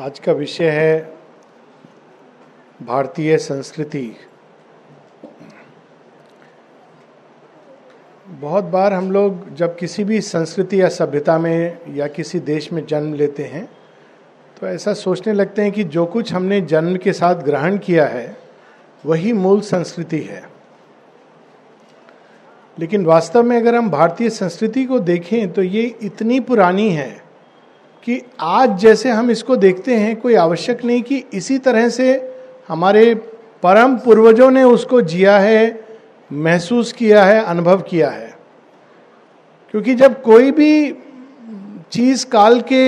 आज का विषय है भारतीय संस्कृति। बहुत बार हम लोग जब किसी भी संस्कृति या सभ्यता में या किसी देश में जन्म लेते हैं तो ऐसा सोचने लगते हैं कि जो कुछ हमने जन्म के साथ ग्रहण किया है वही मूल संस्कृति है, लेकिन वास्तव में अगर हम भारतीय संस्कृति को देखें तो ये इतनी पुरानी है कि आज जैसे हम इसको देखते हैं कोई आवश्यक नहीं कि इसी तरह से हमारे परम पूर्वजों ने उसको जिया है, महसूस किया है, अनुभव किया है। क्योंकि जब कोई भी चीज़ काल के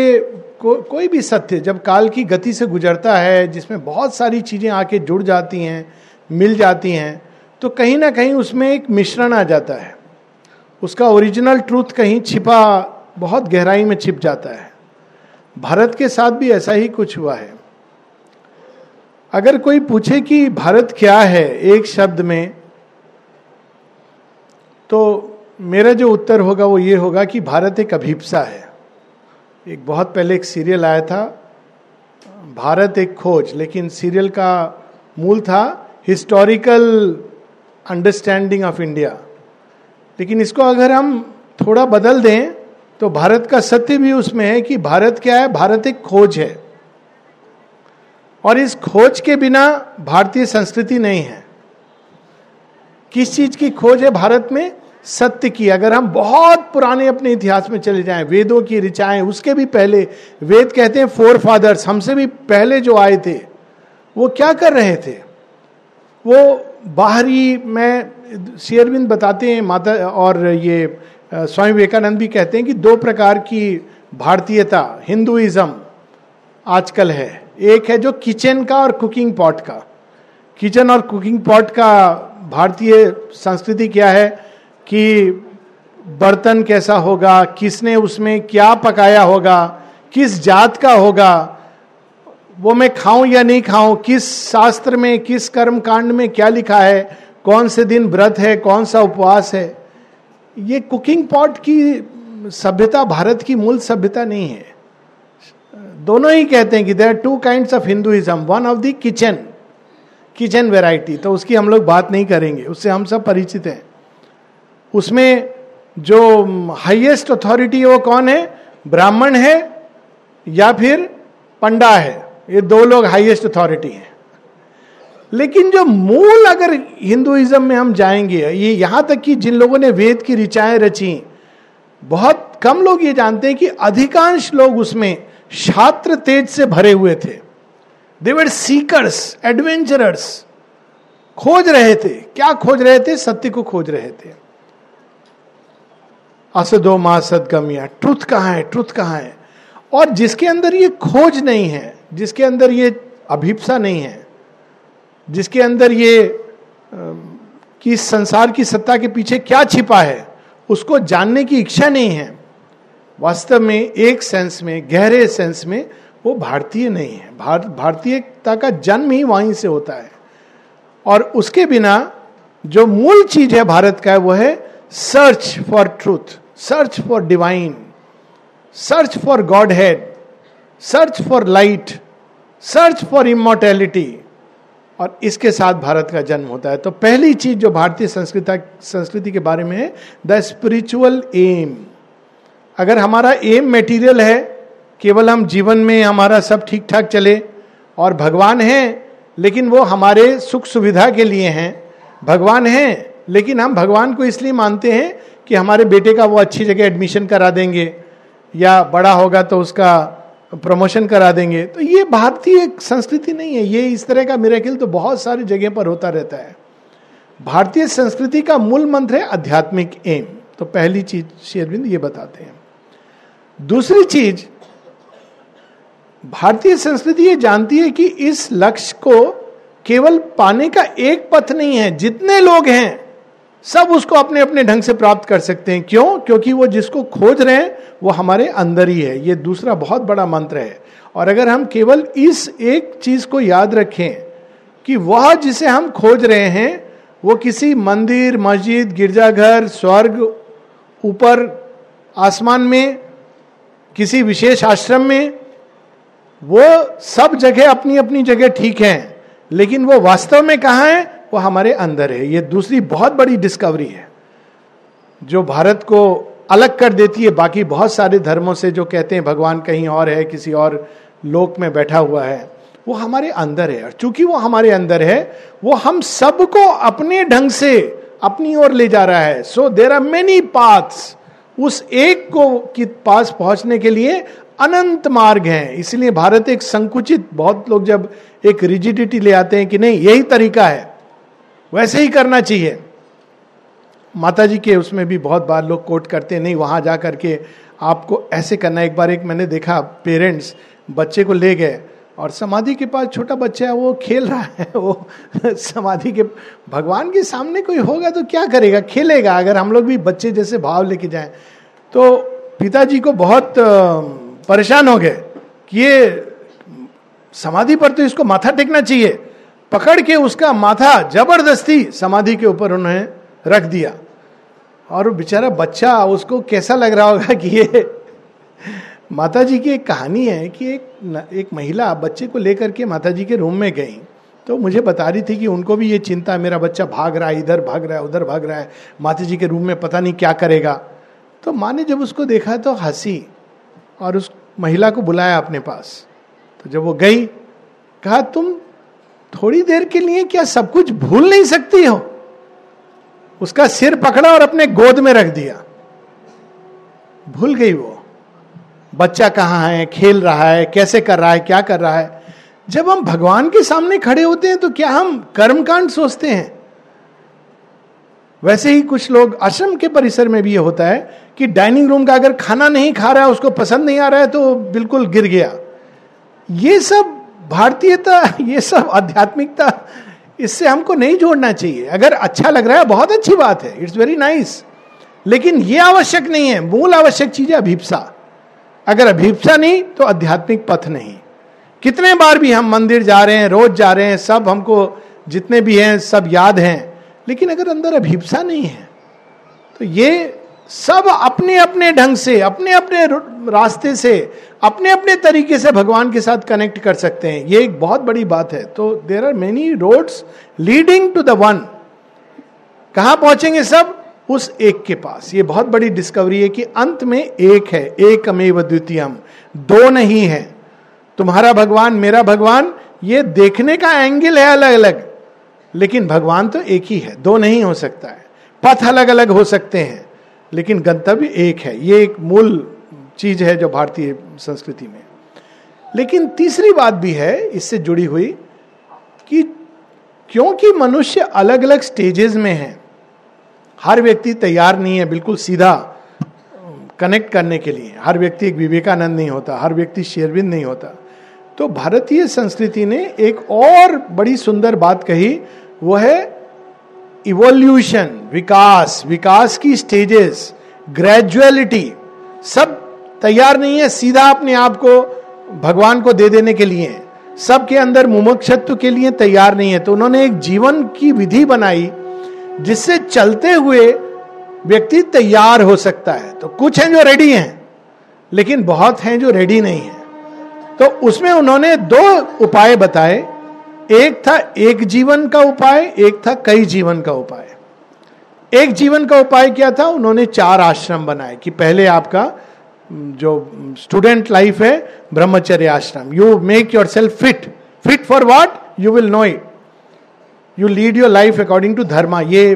कोई भी सत्य जब काल की गति से गुजरता है जिसमें बहुत सारी चीज़ें आके जुड़ जाती हैं, मिल जाती हैं, तो कहीं ना कहीं उसमें एक मिश्रण आ जाता है। उसका ओरिजिनल ट्रूथ कहीं छिपा, बहुत गहराई में छिप जाता है। भारत के साथ भी ऐसा ही कुछ हुआ है। अगर कोई पूछे कि भारत क्या है एक शब्द में, तो मेरा जो उत्तर होगा वो ये होगा कि भारत एक अभिप्सा है। एक बहुत पहले एक सीरियल आया था भारत एक खोज, लेकिन सीरियल का मूल था हिस्टोरिकल अंडरस्टैंडिंग ऑफ इंडिया, लेकिन इसको अगर हम थोड़ा बदल दें तो भारत का सत्य भी उसमें है कि भारत क्या है, भारत एक खोज है। और इस खोज के बिना भारतीय संस्कृति नहीं है। किस चीज की खोज है भारत में? सत्य की। अगर हम बहुत पुराने अपने इतिहास में चले जाएं, वेदों की ऋचाएं, उसके भी पहले, वेद कहते हैं फोर फादर्स, हमसे भी पहले जो आए थे वो क्या कर रहे थे? वो बाहरी में श्री अरविंद बताते हैं, माता और ये स्वामी विवेकानंद भी कहते हैं कि दो प्रकार की भारतीयता हिंदुइज्म आजकल है। एक है जो किचन का और कुकिंग पॉट का। किचन और कुकिंग पॉट का भारतीय संस्कृति क्या है कि बर्तन कैसा होगा, किसने उसमें क्या पकाया होगा, किस जात का होगा, वो मैं खाऊं या नहीं खाऊं, किस शास्त्र में, किस कर्म कांड में क्या लिखा है, कौन से दिन व्रत है, कौन सा उपवास है। ये कुकिंग पॉट की सभ्यता भारत की मूल सभ्यता नहीं है। दोनों ही कहते हैं कि there are two kinds of Hinduism, one of the kitchen variety, तो उसकी हम लोग बात नहीं करेंगे, उससे हम सब परिचित हैं। उसमें जो हाईएस्ट अथॉरिटी है वो कौन है? ब्राह्मण है या फिर पंडा है, ये दो लोग हाईएस्ट अथॉरिटी हैं। लेकिन जो मूल अगर हिंदुइज्म में हम जाएंगे, ये यहाँ तक कि जिन लोगों ने वेद की ऋचाएं रची, बहुत कम लोग ये जानते हैं कि अधिकांश लोग उसमें छात्र तेज से भरे हुए थे। दे वर सीकर्स, एडवेंचरर्स, खोज रहे थे। क्या खोज रहे थे? सत्य को खोज रहे थे। असदो मा सद्गम्य, ट्रुथ कहाँ है, ट्रुथ कहाँ है। और जिसके अंदर ये खोज नहीं है, जिसके अंदर ये अभिप्सा नहीं है, जिसके अंदर ये कि संसार की सत्ता के पीछे क्या छिपा है उसको जानने की इच्छा नहीं है, वास्तव में एक सेंस में, गहरे सेंस में वो भारतीय नहीं है। भारतीयता का जन्म ही वहीं से होता है। और उसके बिना जो मूल चीज है भारत का वो है search for truth, search for divine, search for godhead, search for light, search for immortality. और इसके साथ भारत का जन्म होता है। तो पहली चीज जो भारतीय संस्कृति के बारे में है द स्पिरिचुअल एम। अगर हमारा एम मेटीरियल है, केवल हम जीवन में हमारा सब ठीक ठाक चले, और भगवान हैं लेकिन वो हमारे सुख सुविधा के लिए हैं, भगवान हैं लेकिन हम भगवान को इसलिए मानते हैं कि हमारे बेटे का वो अच्छी जगह एडमिशन करा देंगे या बड़ा होगा तो उसका प्रमोशन करा देंगे। तो ये भारतीय संस्कृति नहीं है। ये इस तरह का मिरेकल तो बहुत सारी जगह पर होता रहता है। भारतीय संस्कृति का मूल मंत्र है आध्यात्मिक एम। तो पहली चीज श्री अरविंद ये बताते हैं। दूसरी चीज, भारतीय संस्कृति ये जानती है कि इस लक्ष्य को केवल पाने का एक पथ नहीं है, जितने लोग हैं सब उसको अपने अपने ढंग से प्राप्त कर सकते हैं। क्यों? क्योंकि वो जिसको खोज रहे हैं वो हमारे अंदर ही है। ये दूसरा बहुत बड़ा मंत्र है। और अगर हम केवल इस एक चीज को याद रखें कि वह जिसे हम खोज रहे हैं वो किसी मंदिर, मस्जिद, गिरजाघर, स्वर्ग, ऊपर आसमान में, किसी विशेष आश्रम में, वो सब जगह अपनी अपनी जगह ठीक है, लेकिन वो वास्तव में कहाँ है, वो हमारे अंदर है। ये दूसरी बहुत बड़ी डिस्कवरी है जो भारत को अलग कर देती है बाकी बहुत सारे धर्मों से, जो कहते हैं भगवान कहीं और है, किसी और लोक में बैठा हुआ है। वो हमारे अंदर है, और चूंकि वो हमारे अंदर है वो हम सबको अपने ढंग से अपनी ओर ले जा रहा है। So there are many paths, उस एक को के पास पहुंचने के लिए अनंत मार्ग हैं। इसलिए भारत एक संकुचित, बहुत लोग जब एक रिजिडिटी ले आते हैं कि नहीं यही तरीका है, वैसे ही करना चाहिए। माताजी के उसमें भी बहुत बार लोग कोट करते हैं, नहीं वहां जा करके आपको ऐसे करना। एक बार एक मैंने देखा, पेरेंट्स बच्चे को ले गए और समाधि के पास छोटा बच्चा है, वो खेल रहा है, वो समाधि के भगवान के सामने कोई होगा तो क्या करेगा, खेलेगा। अगर हम लोग भी बच्चे जैसे भाव लेके जाएं तो पिताजी को बहुत परेशान हो गए कि ये समाधि पर तो इसको माथा टेकना चाहिए। पकड़ के उसका माथा जबरदस्ती समाधि के ऊपर उन्हें रख दिया, और बेचारा बच्चा, उसको कैसा लग रहा होगा कि ये माता जी की एक कहानी है कि एक महिला बच्चे को लेकर के माता जी के रूम में गई, तो मुझे बता रही थी कि उनको भी ये चिंता है, मेरा बच्चा भाग रहा है, इधर भाग रहा है, उधर भाग रहा है, माता जी के रूम में पता नहीं क्या करेगा। तो माँ ने जब उसको देखा तो हंसी और उस महिला को बुलाया अपने पास। तो जब वो गई, कहा तुम थोड़ी देर के लिए क्या सब कुछ भूल नहीं सकती हो। उसका सिर पकड़ा और अपने गोद में रख दिया। भूल गई वो बच्चा कहाँ है, खेल रहा है, कैसे कर रहा है, क्या कर रहा है। जब हम भगवान के सामने खड़े होते हैं तो क्या हम कर्मकांड सोचते हैं। वैसे ही कुछ लोग आश्रम के परिसर में भी ये होता है कि डाइनिंग रूम का अगर खाना नहीं खा रहा है, उसको पसंद नहीं आ रहा है तो बिल्कुल गिर गया। ये सब भारतीयता, ये सब आध्यात्मिकता, इससे हमको नहीं जोड़ना चाहिए। अगर अच्छा लग रहा है बहुत अच्छी बात है, इट्स वेरी नाइस, लेकिन ये आवश्यक नहीं है। मूल आवश्यक चीज है अभिप्सा। अगर अभिप्सा नहीं तो आध्यात्मिक पथ नहीं। कितने बार भी हम मंदिर जा रहे हैं, रोज जा रहे हैं, सब हमको जितने भी हैं सब याद हैं, लेकिन अगर अंदर अभिप्सा नहीं है तो ये सब अपने अपने ढंग से, अपने अपने रास्ते से, अपने अपने तरीके से भगवान के साथ कनेक्ट कर सकते हैं। ये एक बहुत बड़ी बात है। तो there are many roads leading to the one. कहाँ पहुंचेंगे सब, उस एक के पास। ये बहुत बड़ी डिस्कवरी है कि अंत में एक है, एकमेव द्वितीयम, दो नहीं है। तुम्हारा भगवान, मेरा भगवान, ये देखने का एंगल है अलग अलग, लेकिन भगवान तो एक ही है, दो नहीं हो सकता है। पथ अलग अलग हो सकते हैं लेकिन गंतव्य एक है। ये एक मूल चीज है जो भारतीय संस्कृति में। लेकिन तीसरी बात भी है इससे जुड़ी हुई कि क्योंकि मनुष्य अलग अलग स्टेजेस में है, हर व्यक्ति तैयार नहीं है बिल्कुल सीधा कनेक्ट करने के लिए। हर व्यक्ति एक विवेकानंद नहीं होता, हर व्यक्ति शेरविंद नहीं होता। तो भारतीय संस्कृति ने एक और बड़ी सुंदर बात कही, वो है इवोल्यूशन, विकास, विकास की स्टेजेस, ग्रेजुअलिटी। सब तैयार नहीं है सीधा अपने आप को भगवान को दे देने के लिए, सबके अंदर मुमुक्षत्व के लिए तैयार नहीं है। तो उन्होंने एक जीवन की विधि बनाई जिससे चलते हुए व्यक्ति तैयार हो सकता है। तो कुछ हैं जो रेडी हैं लेकिन बहुत हैं जो रेडी नहीं हैं। तो उसमें उन्होंने दो उपाय बताए, एक था एक जीवन का उपाय, एक था कई जीवन का उपाय। एक जीवन का उपाय क्या था, उन्होंने 4 आश्रम बनाए कि पहले आपका जो स्टूडेंट लाइफ है ब्रह्मचर्य आश्रम, you make yourself fit, fit for what you will know it, you lead your life according to dharma. ये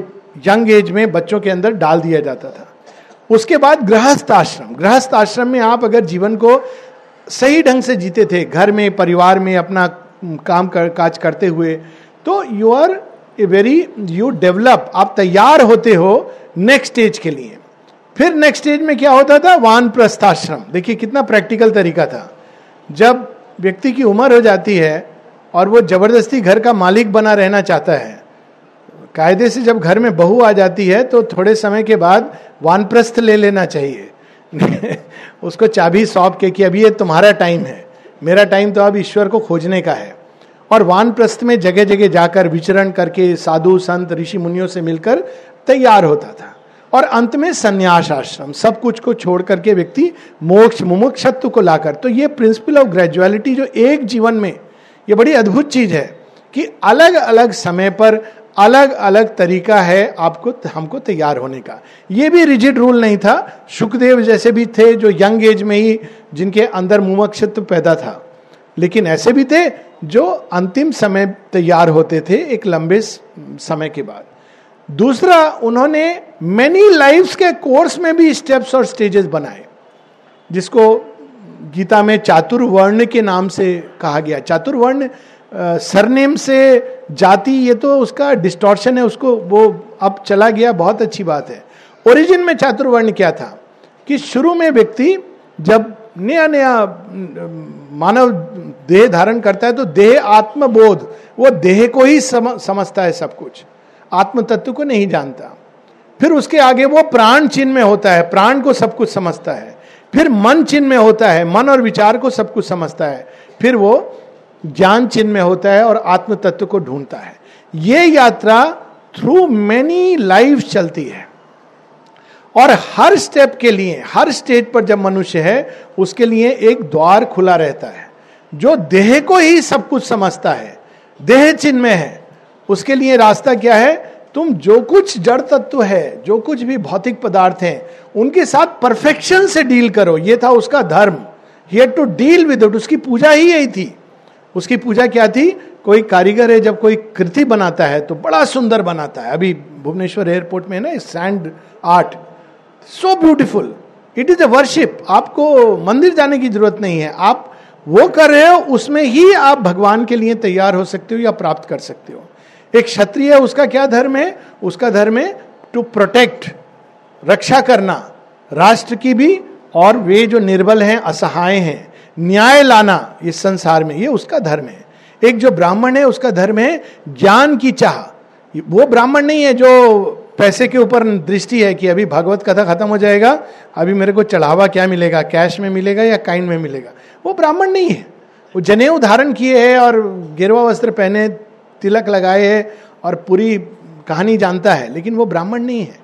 यंग एज में बच्चों के अंदर डाल दिया जाता था। उसके बाद गृहस्थ आश्रम, गृहस्थ आश्रम में आप अगर जीवन को सही ढंग से जीते थे, घर में, परिवार में, अपना काम काज करते हुए, तो you are a very, you develop, आप तैयार होते हो नेक्स्ट स्टेज के लिए। फिर नेक्स्ट स्टेज में क्या होता था, वानप्रस्थ आश्रम। देखिए कितना प्रैक्टिकल तरीका था। जब व्यक्ति की उम्र हो जाती है और वो जबरदस्ती घर का मालिक बना रहना चाहता है, कायदे से जब घर में बहू आ जाती है तो थोड़े समय के बाद वानप्रस्थ ले लेना चाहिए। उसको चाबी सौंप के कि अभी ये तुम्हारा टाइम है, मेरा टाइम तो अब ईश्वर को खोजने का है। और वानप्रस्थ में जगह जगह जाकर विचरण करके साधु संत ऋषि मुनियों से मिलकर तैयार होता था। और अंत में संन्यास आश्रम, सब कुछ को छोड़ करके व्यक्ति मोक्ष मुमुक्षत्व को लाकर। तो ये प्रिंसिपल ऑफ ग्रेजुअलिटी जो एक जीवन में, ये बड़ी अद्भुत चीज है कि अलग अलग समय पर अलग अलग तरीका है आपको हमको तैयार होने का। ये भी रिजिड रूल नहीं था। सुखदेव जैसे भी थे जो यंग एज में ही जिनके अंदर मुमुक्षत्व पैदा था, लेकिन ऐसे भी थे जो अंतिम समय तैयार होते थे एक लंबे समय के बाद। दूसरा, उन्होंने मेनी लाइफ्स के कोर्स में भी स्टेप्स और स्टेजेस बनाए, जिसको गीता में चातुर्वर्ण के नाम से कहा गया। चातुर्वर्ण सरनेम से जाति, ये तो उसका डिस्टॉर्शन है, उसको वो अब चला गया, बहुत अच्छी बात है। ओरिजिन में चातुर्वर्ण क्या था कि शुरू में व्यक्ति जब नया नया मानव देह धारण करता है तो देह आत्मबोध, वो देह को ही समझता है सब कुछ, आत्म तत्व को नहीं जानता। फिर उसके आगे वो प्राण चिन्ह में होता है, प्राण को सब कुछ समझता है। फिर मन चिन्ह में होता है, मन और विचार को सब कुछ समझता है। फिर वो ज्ञान चिन्ह में होता है और आत्म तत्व को ढूंढता है। ये यात्रा थ्रू मेनी लाइफ चलती है, और हर स्टेप के लिए, हर स्टेज पर जब मनुष्य है उसके लिए एक द्वार खुला रहता है। जो देह को ही सब कुछ समझता है, देह चिन्ह में है, उसके लिए रास्ता क्या है? तुम जो कुछ जड़ तत्व है, जो कुछ भी भौतिक पदार्थ हैं, उनके साथ परफेक्शन से डील करो। ये था उसका धर्म। He had to deal with it. उसकी पूजा ही यही थी। उसकी पूजा क्या थी? कोई कारीगर है, जब कोई कृति बनाता है तो बड़ा सुंदर बनाता है। अभी भुवनेश्वर एयरपोर्ट में ना sand art, so beautiful, it is a worship. आपको मंदिर जाने की जरूरत नहीं है, आप वो कर रहे हो, उसमें ही आप भगवान के लिए तैयार हो सकते हो या प्राप्त कर सकते हो। एक क्षत्रिय, उसका क्या धर्म है? उसका धर्म है टू प्रोटेक्ट, रक्षा करना राष्ट्र की भी, और वे जो निर्बल हैं, असहाय हैं, न्याय लाना इस संसार में, ये उसका धर्म है। एक जो ब्राह्मण है उसका धर्म है ज्ञान की चाह। वो ब्राह्मण नहीं है जो पैसे के ऊपर दृष्टि है कि अभी भागवत कथा खत्म हो जाएगा, अभी मेरे को चढ़ावा क्या मिलेगा, कैश में मिलेगा या काइन में मिलेगा, वो ब्राह्मण नहीं है। वो जनेऊ धारण किए है और गेरुआ वस्त्र पहने, तिलक लगाए है और पूरी कहानी जानता है, लेकिन वो ब्राह्मण नहीं है।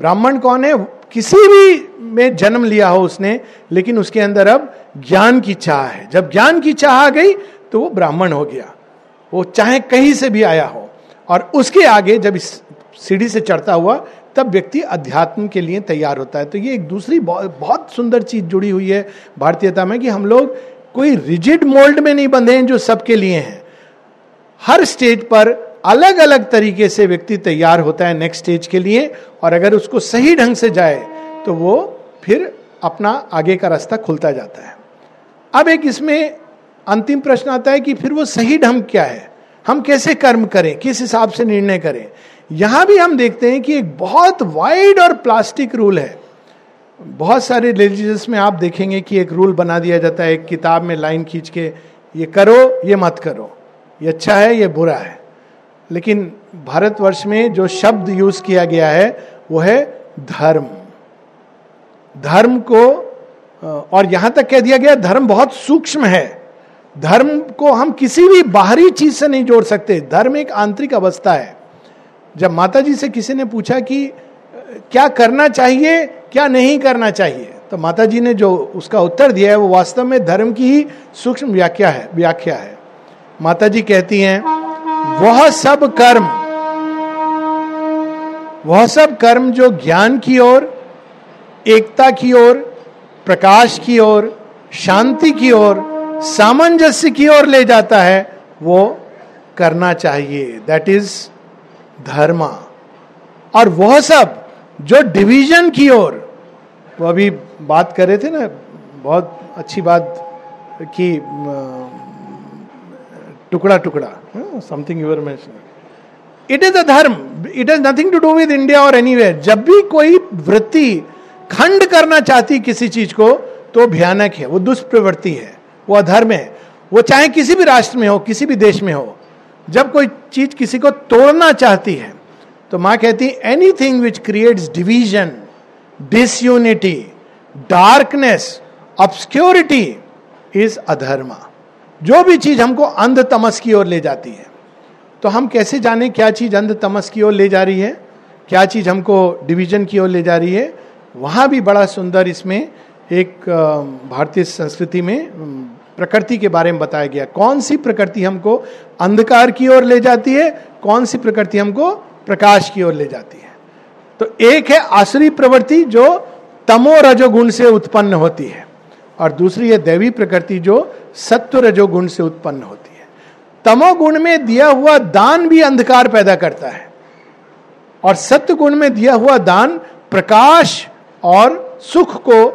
ब्राह्मण कौन है? किसी भी में जन्म लिया हो उसने, लेकिन उसके अंदर अब ज्ञान की चाह है। जब ज्ञान की चाह आ गई तो वो ब्राह्मण हो गया, वो चाहे कहीं से भी आया हो। और उसके आगे जब इस सीढ़ी से चढ़ता हुआ, तब व्यक्ति अध्यात्म के लिए तैयार होता है। तो ये एक दूसरी बहुत सुंदर चीज जुड़ी हुई है भारतीयता में, कि हम लोग कोई रिजिड मोल्ड में नहीं बंधे हैं जो सबके लिए हैं। हर स्टेज पर अलग अलग तरीके से व्यक्ति तैयार होता है नेक्स्ट स्टेज के लिए, और अगर उसको सही ढंग से जाए तो वो फिर अपना आगे का रास्ता खुलता जाता है। अब एक इसमें अंतिम प्रश्न आता है कि फिर वो सही ढंग क्या है, हम कैसे कर्म करें, किस हिसाब से निर्णय करें। यहां भी हम देखते हैं कि एक बहुत वाइड और प्लास्टिक रूल है। बहुत सारे रिलीजियस में आप देखेंगे कि एक रूल बना दिया जाता है, एक किताब में लाइन खींच के, ये करो, ये मत करो, ये अच्छा है, ये बुरा है। लेकिन भारतवर्ष में जो शब्द यूज किया गया है वो है धर्म। धर्म को, और यहां तक कह दिया गया धर्म बहुत सूक्ष्म है, धर्म को हम किसी भी बाहरी चीज से नहीं जोड़ सकते। धर्म एक आंतरिक अवस्था है। जब माता जी से किसी ने पूछा कि क्या करना चाहिए, क्या नहीं करना चाहिए, तो माता जी ने जो उसका उत्तर दिया है वो वास्तव में धर्म की ही सूक्ष्म व्याख्या है। माता जी कहती हैं, वह सब कर्म जो ज्ञान की ओर, एकता की ओर, प्रकाश की ओर, शांति की ओर, सामंजस्य की ओर ले जाता है, वो करना चाहिए। That is dharma. और वह सब जो डिवीजन की ओर, वो अभी बात कर रहे थे ना, बहुत अच्छी बात कि टुकड़ा टुकड़ा, something you were mentioning, it is a dharma. It has nothing to do with India और एनीवेयर। जब भी कोई वृत्ति खंड करना चाहती किसी चीज को, तो भयानक है, वो दुष्प्रवृत्ति है, वो अधर्म है। वो चाहे किसी भी राष्ट्र में हो, किसी भी देश में हो, जब कोई चीज किसी को तोड़ना चाहती है, तो माँ कहती है, anything which creates division, disunity, darkness, obscurity is adharma. जो भी चीज हमको अंध तमस की ओर ले जाती है, तो हम कैसे जाने क्या चीज अंध तमस की ओर ले जा रही है? क्या चीज हमको डिवीजन की ओर ले जा रही है, वहां भी बड़ा सुंदर इसमें एक भारतीय संस्कृति में प्रकृति के बारे में बताया गया। कौन सी प्रकृति हमको अंधकार की ओर ले जाती है, कौन सी प्रकृति हमको प्रकाश की ओर ले जाती है। तो एक है आसुरी प्रवृत्ति जो तमो रजोगुण से उत्पन्न होती है, और दूसरी है दैवी प्रकृति जो सत्व रजोगुण से उत्पन्न होती है। तमोगुण में दिया हुआ दान भी अंधकार पैदा करता है, और सत्व गुण में दिया हुआ दान प्रकाश और सुख को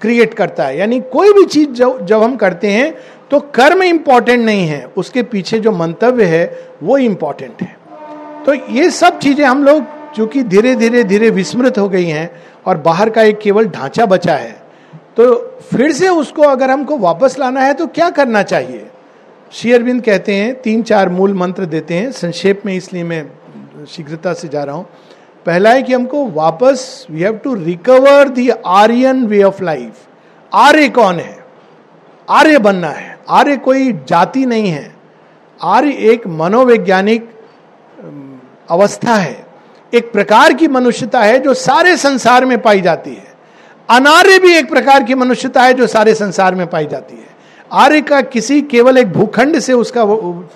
क्रिएट करता है। यानी कोई भी चीज जब हम करते हैं तो कर्म इंपॉर्टेंट नहीं है, उसके पीछे जो मंतव्य है वो इंपॉर्टेंट है। तो ये सब चीजें हम लोग चूंकि धीरे धीरे धीरे विस्मृत हो गई हैं और बाहर का एक केवल ढांचा बचा है, तो फिर से उसको अगर हमको वापस लाना है तो क्या करना चाहिए। श्री अरविंद कहते हैं, 3-4 मूल मंत्र देते हैं संक्षेप में, इसलिए मैं शीघ्रता से जा रहा हूँ। पहला है कि हमको वापस, we have to recover the Aryan way of life. आर्य कौन है? आर्य बनना है। आर्य कोई जाति नहीं है, आर्य एक मनोवैज्ञानिक अवस्था है, एक प्रकार की मनुष्यता है जो सारे संसार में पाई जाती है। अनार्य भी एक प्रकार की मनुष्यता है जो सारे संसार में पाई जाती है। आर्य का किसी केवल एक भूखंड से उसका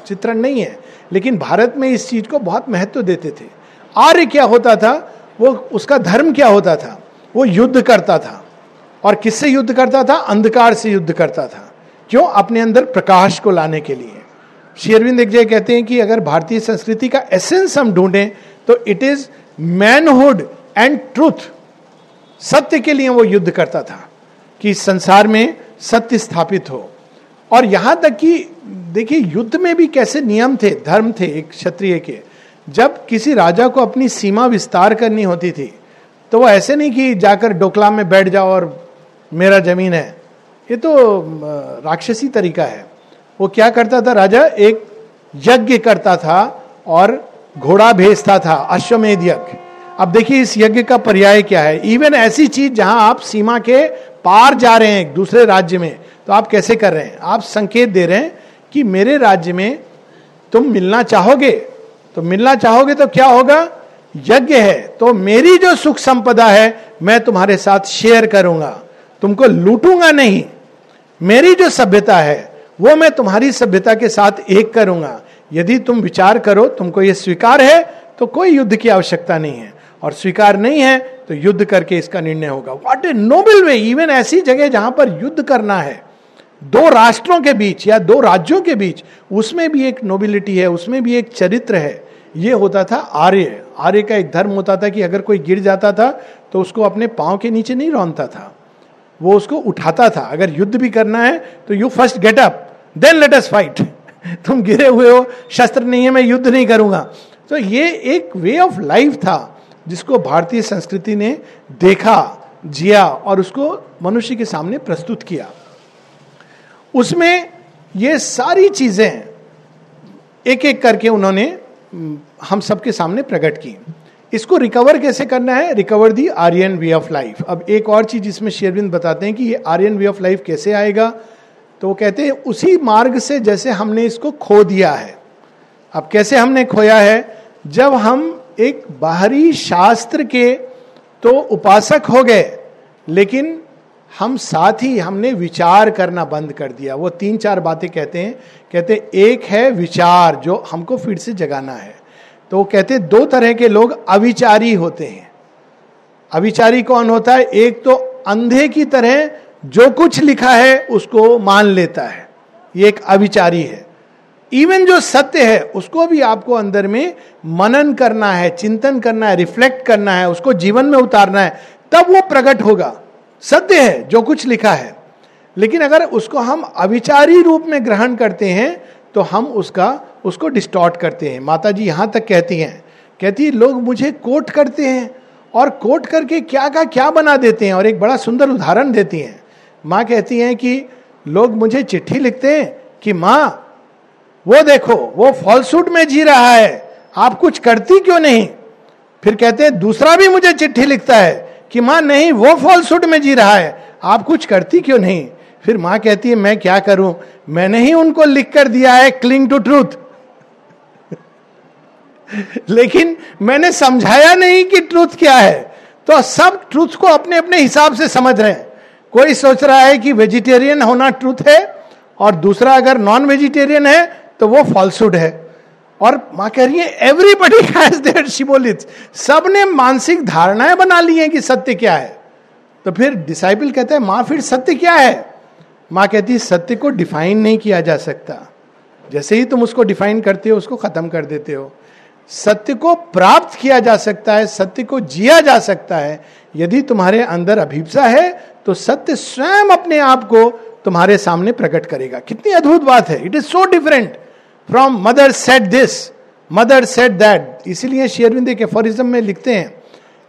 चित्रण नहीं है, लेकिन भारत में इस चीज को बहुत महत्व देते थे। आर्य क्या होता था, वो उसका धर्म क्या होता था, वो युद्ध करता था, और किससे युद्ध करता था? अंधकार से युद्ध करता था। क्यों? अपने अंदर प्रकाश को लाने के लिए। श्री अरविंद एक जगह कहते हैं कि अगर भारतीय संस्कृति का एसेंस हम ढूंढें तो it is manhood and truth. सत्य के लिए वो युद्ध करता था कि संसार में सत्य स्थापित हो। और यहां तक कि देखिए युद्ध में भी कैसे नियम थे, धर्म थे एक क्षत्रिय के। जब किसी राजा को अपनी सीमा विस्तार करनी होती थी तो वो ऐसे नहीं कि जाकर डोकला में बैठ जाओ और मेरा जमीन है, ये तो राक्षसी तरीका है। वो क्या करता था राजा? एक यज्ञ करता था और घोड़ा भेजता था, अश्वमेध यज्ञ। अब देखिए इस यज्ञ का पर्याय क्या है। इवन ऐसी चीज जहां आप सीमा के पार जा रहे हैं दूसरे राज्य में, तो आप कैसे कर रहे हैं? आप संकेत दे रहे हैं कि मेरे राज्य में तुम मिलना चाहोगे, तो मिलना चाहोगे तो क्या होगा? यज्ञ है, तो मेरी जो सुख संपदा है मैं तुम्हारे साथ शेयर करूंगा, तुमको लूटूंगा नहीं। मेरी जो सभ्यता है वो मैं तुम्हारी सभ्यता के साथ एक करूंगा। यदि तुम विचार करो, तुमको ये स्वीकार है तो कोई युद्ध की आवश्यकता नहीं है, और स्वीकार नहीं है तो युद्ध करके इसका निर्णय होगा। What a noble way. Even ऐसी जगह जहां पर युद्ध करना है दो राष्ट्रों के बीच या दो राज्यों के बीच, उसमें भी एक नोबिलिटी है, उसमें भी एक चरित्र है। ये होता था आर्य। आर्य का एक धर्म होता था कि अगर कोई गिर जाता था तो उसको अपने पांव के नीचे नहीं रौंदता था, वो उसको उठाता था। अगर युद्ध भी करना है तो you first get up then let us fight. तुम गिरे हुए हो, शस्त्र नहीं है, मैं युद्ध नहीं करूंगा। तो ये एक वे ऑफ लाइफ था जिसको भारतीय संस्कृति ने देखा, जिया और उसको मनुष्य के सामने प्रस्तुत किया। उसमें ये सारी चीजें एक एक करके उन्होंने हम सबके सामने प्रकट की। इसको रिकवर कैसे करना है? Recover the Aryan way of life. अब एक और चीज इसमें श्री अरविंद बताते हैं कि ये आर्यन वे ऑफ लाइफ कैसे आएगा, तो वो कहते हैं उसी मार्ग से जैसे हमने इसको खो दिया है। अब कैसे हमने खोया है? जब हम एक बाहरी शास्त्र के तो उपासक हो गए, लेकिन हम साथ ही हमने विचार करना बंद कर दिया। वो 3-4 बातें कहते हैं एक है विचार जो हमको फिर से जगाना है। तो वो कहते हैं 2 तरह के लोग अविचारी होते हैं। अविचारी कौन होता है? एक तो अंधे की तरह जो कुछ लिखा है उसको मान लेता है, ये एक अविचारी है। इवन जो सत्य है उसको भी आपको अंदर में मनन करना है, चिंतन करना है, रिफ्लेक्ट करना है, उसको जीवन में उतारना है, तब वो प्रकट होगा। सत्य है जो कुछ लिखा है, लेकिन अगर उसको हम अविचारी रूप में ग्रहण करते हैं तो हम उसको डिस्टॉर्ट करते हैं। माता जी यहां तक कहती हैं लोग मुझे कोट करते हैं और कोट करके क्या का क्या बना देते हैं, और एक बड़ा सुंदर उदाहरण देती हैं। माँ कहती हैं कि लोग मुझे चिट्ठी लिखते हैं कि माँ वो देखो वो फॉल्सूट में जी रहा है, आप कुछ करती क्यों नहीं। फिर कहते हैं दूसरा भी मुझे चिट्ठी लिखता है कि माँ नहीं वो फॉल्सूट में जी रहा है, आप कुछ करती क्यों नहीं। फिर माँ कहती है मैं क्या करूं, मैंने ही उनको लिख कर दिया है क्लिंग टू ट्रूथ। लेकिन मैंने समझाया नहीं कि ट्रूथ क्या है, तो सब ट्रूथ को अपने अपने हिसाब से समझ रहे हैं। कोई सोच रहा है कि वेजिटेरियन होना ट्रूथ है और दूसरा अगर नॉन वेजिटेरियन है तो वो फॉल्सहुड है। और माँ कह रही है एवरीबडी हैज देयर शिबोलिथ, सबने मानसिक धारणाएं बना ली हैं कि सत्य क्या है। तो फिर डिसाइपल कहता है माँ फिर सत्य क्या है? माँ कहती है सत्य को डिफाइन नहीं किया जा सकता, जैसे ही तुम उसको डिफाइन करते हो उसको खत्म कर देते हो। सत्य को प्राप्त किया जा सकता है, सत्य को जिया जा सकता है। यदि तुम्हारे अंदर अभिप्सा है तो सत्य स्वयं अपने आप को तुम्हारे सामने प्रकट करेगा। कितनी अद्भुत बात है। It is so different from mother said this, mother said that. इसीलिए शेरविंदे के एफोरिज्म में लिखते हैं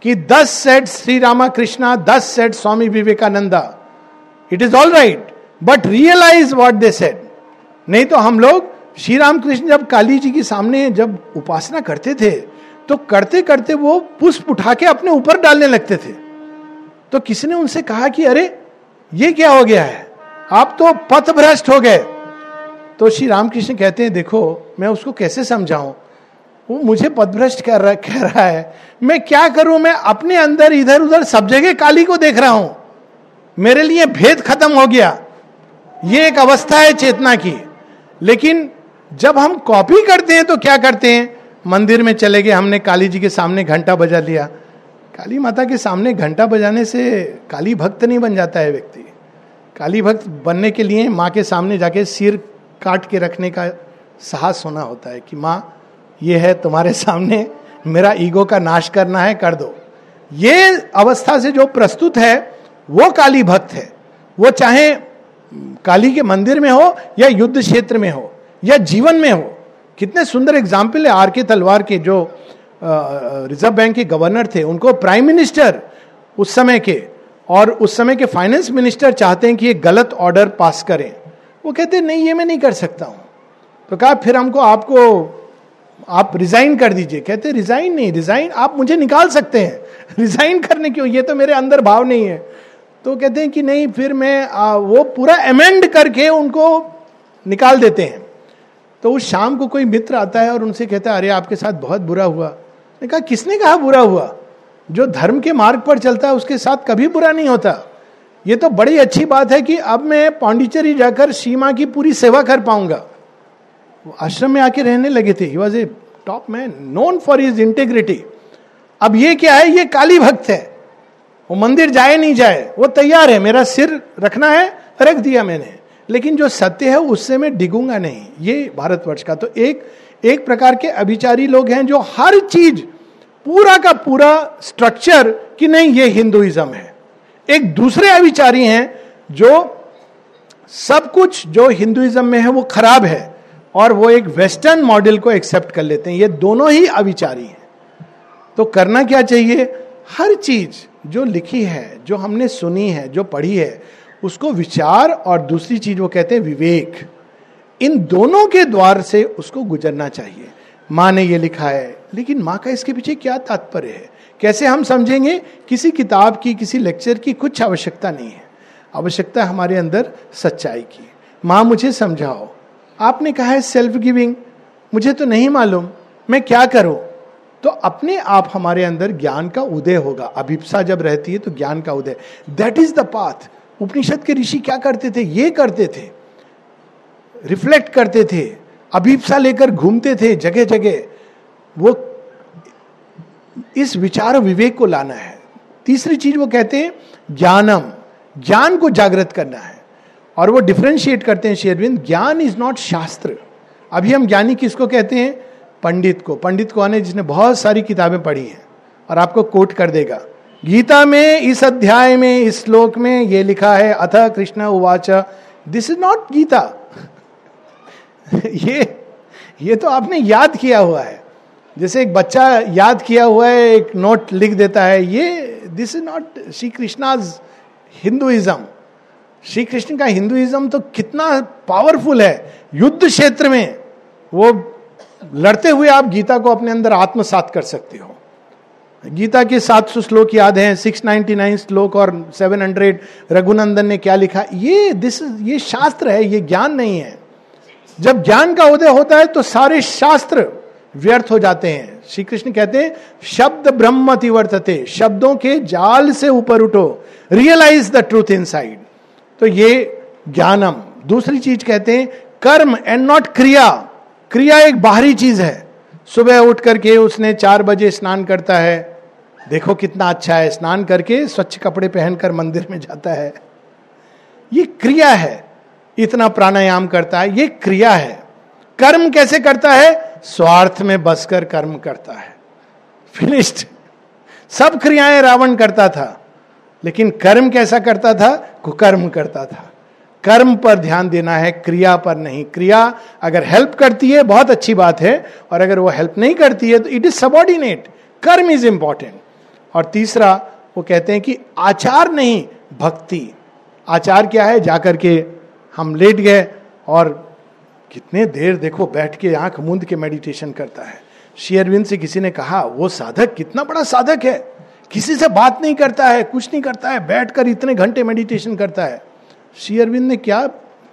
कि 10 said Shri Ramakrishna, 10 said Swami Vivekananda, it is all right but realise what they said. नहीं तो हम लोग श्री रामकृष्ण जब काली जी के सामने जब उपासना करते थे तो करते करते वो पुष्प उठा के अपने ऊपर डालने लगते थे। तो किसी ने उनसे कहा कि अरे ये क्या हो गया है, आप तो पथ भ्रष्ट हो गए। तो श्री रामकृष्ण कहते हैं देखो मैं उसको कैसे समझाऊं, वो मुझे पथभ्रष्ट कह रहा है, मैं क्या करूं, मैं अपने अंदर इधर उधर सब जगह काली को देख रहा हूं, मेरे लिए भेद खत्म हो गया। ये एक अवस्था है चेतना की। लेकिन जब हम कॉपी करते हैं तो क्या करते हैं, मंदिर में चले गए, हमने काली जी के सामने घंटा बजा लिया। काली माता के सामने घंटा बजाने से काली भक्त नहीं बन जाता है व्यक्ति। काली भक्त बनने के लिए माँ के सामने जाके सिर काट के रखने का साहस होना होता है कि माँ ये है तुम्हारे सामने, मेरा ईगो का नाश करना है, कर दो। ये अवस्था से जो प्रस्तुत है वो काली भक्त है। वो चाहे काली के मंदिर में हो या युद्ध क्षेत्र में हो या जीवन में हो। कितने सुंदर एग्जाम्पल है। आर के तलवार के जो रिजर्व बैंक के गवर्नर थे, उनको प्राइम मिनिस्टर उस समय के और उस समय के फाइनेंस मिनिस्टर चाहते हैं कि ये गलत ऑर्डर पास करें। वो कहते हैं नहीं ये मैं नहीं कर सकता हूँ। तो कहा फिर हमको आपको आप रिजाइन कर दीजिए। कहते रिजाइन नहीं, रिजाइन आप मुझे निकाल सकते हैं, रिजाइन करने क्यों, ये तो मेरे अंदर भाव नहीं है। तो कहते हैं कि नहीं फिर मैं वो पूरा अमेंड करके उनको निकाल देते हैं। तो उस शाम को कोई मित्र आता है और उनसे कहता है अरे आपके साथ बहुत बुरा हुआ। मैंने कहा किसने कहा बुरा हुआ, जो धर्म के मार्ग पर चलता है उसके साथ कभी बुरा नहीं होता। ये तो बड़ी अच्छी बात है कि अब मैं पांडिचेरी जाकर सीमा की पूरी सेवा कर पाऊंगा। वो आश्रम में आके रहने लगे थे। He was a top man known for his integrity. अब ये क्या है, ये काली भक्त है। वो मंदिर जाए नहीं जाए वो तैयार है, मेरा सिर रखना है, रख दिया मैंने, लेकिन जो सत्य है उससे मैं डिगूंगा नहीं। ये भारतवर्ष का तो एक प्रकार के अभिचारी लोग हैं जो हर चीज पूरा का पूरा स्ट्रक्चर कि नहीं ये हिंदुइज्म है। एक दूसरे अविचारी हैं जो सब कुछ जो हिंदुइज्म में है वो खराब है और वो एक वेस्टर्न मॉडल को एक्सेप्ट कर लेते हैं। ये दोनों ही अविचारी हैं। तो करना क्या चाहिए, हर चीज जो लिखी है, जो हमने सुनी है, जो पढ़ी है, उसको विचार और दूसरी चीज वो कहते हैं विवेक, इन दोनों के द्वार से उसको गुजरना चाहिए। माँ ने ये लिखा है, लेकिन माँ का इसके पीछे क्या तात्पर्य है, कैसे हम समझेंगे, किसी किताब की किसी लेक्चर की कुछ आवश्यकता नहीं है। आवश्यकता हमारे अंदर सच्चाई की। माँ मुझे समझाओ, आपने कहा है सेल्फ गिविंग, मुझे तो नहीं मालूम, मैं क्या करूं। तो अपने आप हमारे अंदर ज्ञान का उदय होगा। अभिप्सा जब रहती है तो ज्ञान का उदय, दैट इज द पाथ। उपनिषद के ऋषि क्या करते थे, ये करते थे, रिफ्लेक्ट करते थे, अभिप्सा लेकर घूमते थे जगह जगह। वो इस विचार विवेक को लाना है। तीसरी चीज वो कहते हैं ज्ञानम, ज्ञान को जागृत करना है। और वो डिफरेंशिएट करते हैं शेरविंद, ज्ञान इज नॉट शास्त्र। अभी हम ज्ञानी किसको कहते हैं, पंडित को आने जिसने बहुत सारी किताबें पढ़ी हैं और आपको कोट कर देगा, गीता में इस अध्याय में इस श्लोक में ये लिखा है, अथ कृष्ण उवाच। This is not Gita. ये तो आपने याद किया हुआ है, जैसे एक बच्चा याद किया हुआ है एक नोट लिख देता है। ये this is not Shri Krishna's Hinduism. Shri Krishna का हिंदुइज्म तो कितना पावरफुल है। युद्ध क्षेत्र में वो लड़ते हुए आप गीता को अपने अंदर आत्मसात कर सकते हो। गीता के 700 श्लोक याद हैं, 699 श्लोक और 700 रघुनंदन ने क्या लिखा। ये शास्त्र है, ये ज्ञान नहीं है। जब ज्ञान का उदय होता है तो सारे शास्त्र व्यर्थ हो जाते हैं। श्री कृष्ण कहते हैं शब्द ब्रह्म वर्तते, शब्दों के जाल से ऊपर उठो, रियलाइज द ट्रूथ इनसाइड। तो ये ज्ञानम। दूसरी चीज कहते हैं कर्म एंड नॉट क्रिया। क्रिया एक बाहरी चीज है, सुबह उठ करके उसने 4 बजे स्नान करता है, देखो कितना अच्छा है, स्नान करके स्वच्छ कपड़े पहनकर मंदिर में जाता है, ये क्रिया है, इतना प्राणायाम करता है, ये क्रिया है। कर्म कैसे करता है? स्वार्थ में बसकर कर्म करता है। फिनिश्ड। सब क्रियाएं रावण करता था, लेकिन कर्म कैसा करता था? कुकर्म करता था। कर्म पर ध्यान देना है, क्रिया पर नहीं। क्रिया अगर हेल्प करती है बहुत अच्छी बात है, और अगर वो हेल्प नहीं करती है तो it is subordinate. Karma is important. और तीसरा वो कहते हैं कि आचार नहीं, भक्ति। आचार क्या है? जाकर के हम लेट गए और कितने देर देखो बैठ के आंख मूंद के मेडिटेशन करता है। श्री अरविंद से किसी ने कहा वो साधक कितना बड़ा साधक है, किसी से बात नहीं करता है, कुछ नहीं करता है, बैठकर इतने घंटे मेडिटेशन करता है। श्री अरविंद ने क्या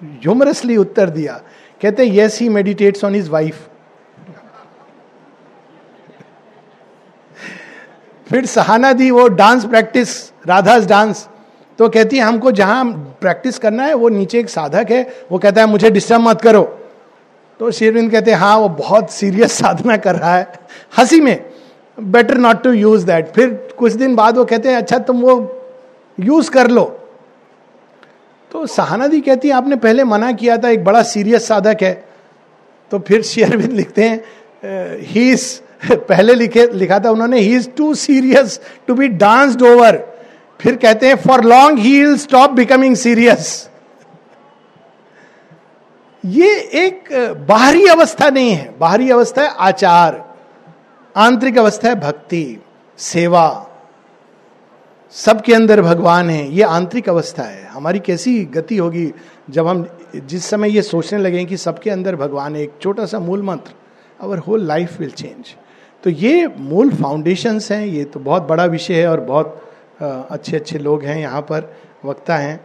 ह्यूमरसली उत्तर दिया, कहते yes he meditates on his wife. फिर सहाना दी वो डांस प्रैक्टिस, राधास डांस, तो कहती है हमको जहां प्रैक्टिस करना है वो नीचे एक साधक है, वो कहता है मुझे डिस्टर्ब मत करो। तो श्री अरविंद कहते हैं हाँ वो बहुत सीरियस साधना कर रहा है, हंसी में, better not to use that. फिर कुछ दिन बाद वो कहते हैं अच्छा तुम वो यूज कर लो। तो सहाना दी कहती है आपने पहले मना किया था, एक बड़ा सीरियस साधक है। तो फिर श्री अरविंद लिखते हैं ही इज, पहले लिखा था उन्होंने he is too serious to be danced over, फिर कहते हैं for long he will stop becoming serious. ये एक बाहरी अवस्था नहीं है, बाहरी अवस्था है आचार, आंतरिक अवस्था है भक्ति, सेवा। सबके अंदर भगवान है, ये आंतरिक अवस्था है। हमारी कैसी गति होगी जब हम जिस समय ये सोचने लगें कि सबके अंदर भगवान है, एक छोटा सा मूल मंत्र, our whole life will change. तो ये मूल फाउंडेशंस हैं। ये तो बहुत बड़ा विषय है और बहुत अच्छे अच्छे लोग हैं यहाँ पर, वक्ता हैं।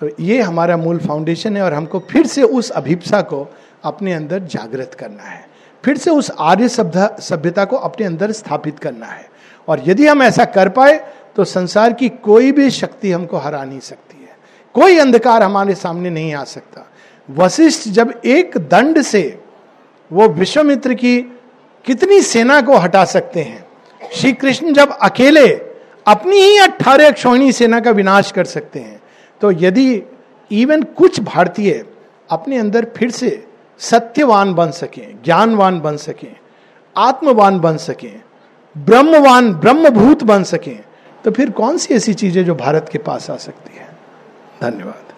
तो ये हमारा मूल फाउंडेशन है और हमको फिर से उस अभिप्सा को अपने अंदर जागृत करना है, फिर से उस आर्य सभ्यता को अपने अंदर स्थापित करना है। और यदि हम ऐसा कर पाए तो संसार की कोई भी शक्ति हमको हरा नहीं सकती है, कोई अंधकार हमारे सामने नहीं आ सकता। वशिष्ठ जब एक दंड से वो विश्वामित्र की कितनी सेना को हटा सकते हैं, श्री कृष्ण जब अकेले अपनी ही 18 अक्षौहिणी सेना का विनाश कर सकते हैं। तो यदि इवन कुछ भारतीय अपने अंदर फिर से सत्यवान बन सकें, ज्ञानवान बन सकें, आत्मवान बन सकें, ब्रह्मवान ब्रह्मभूत बन सकें, तो फिर कौन सी ऐसी चीजें जो भारत के पास आ सकती है। धन्यवाद।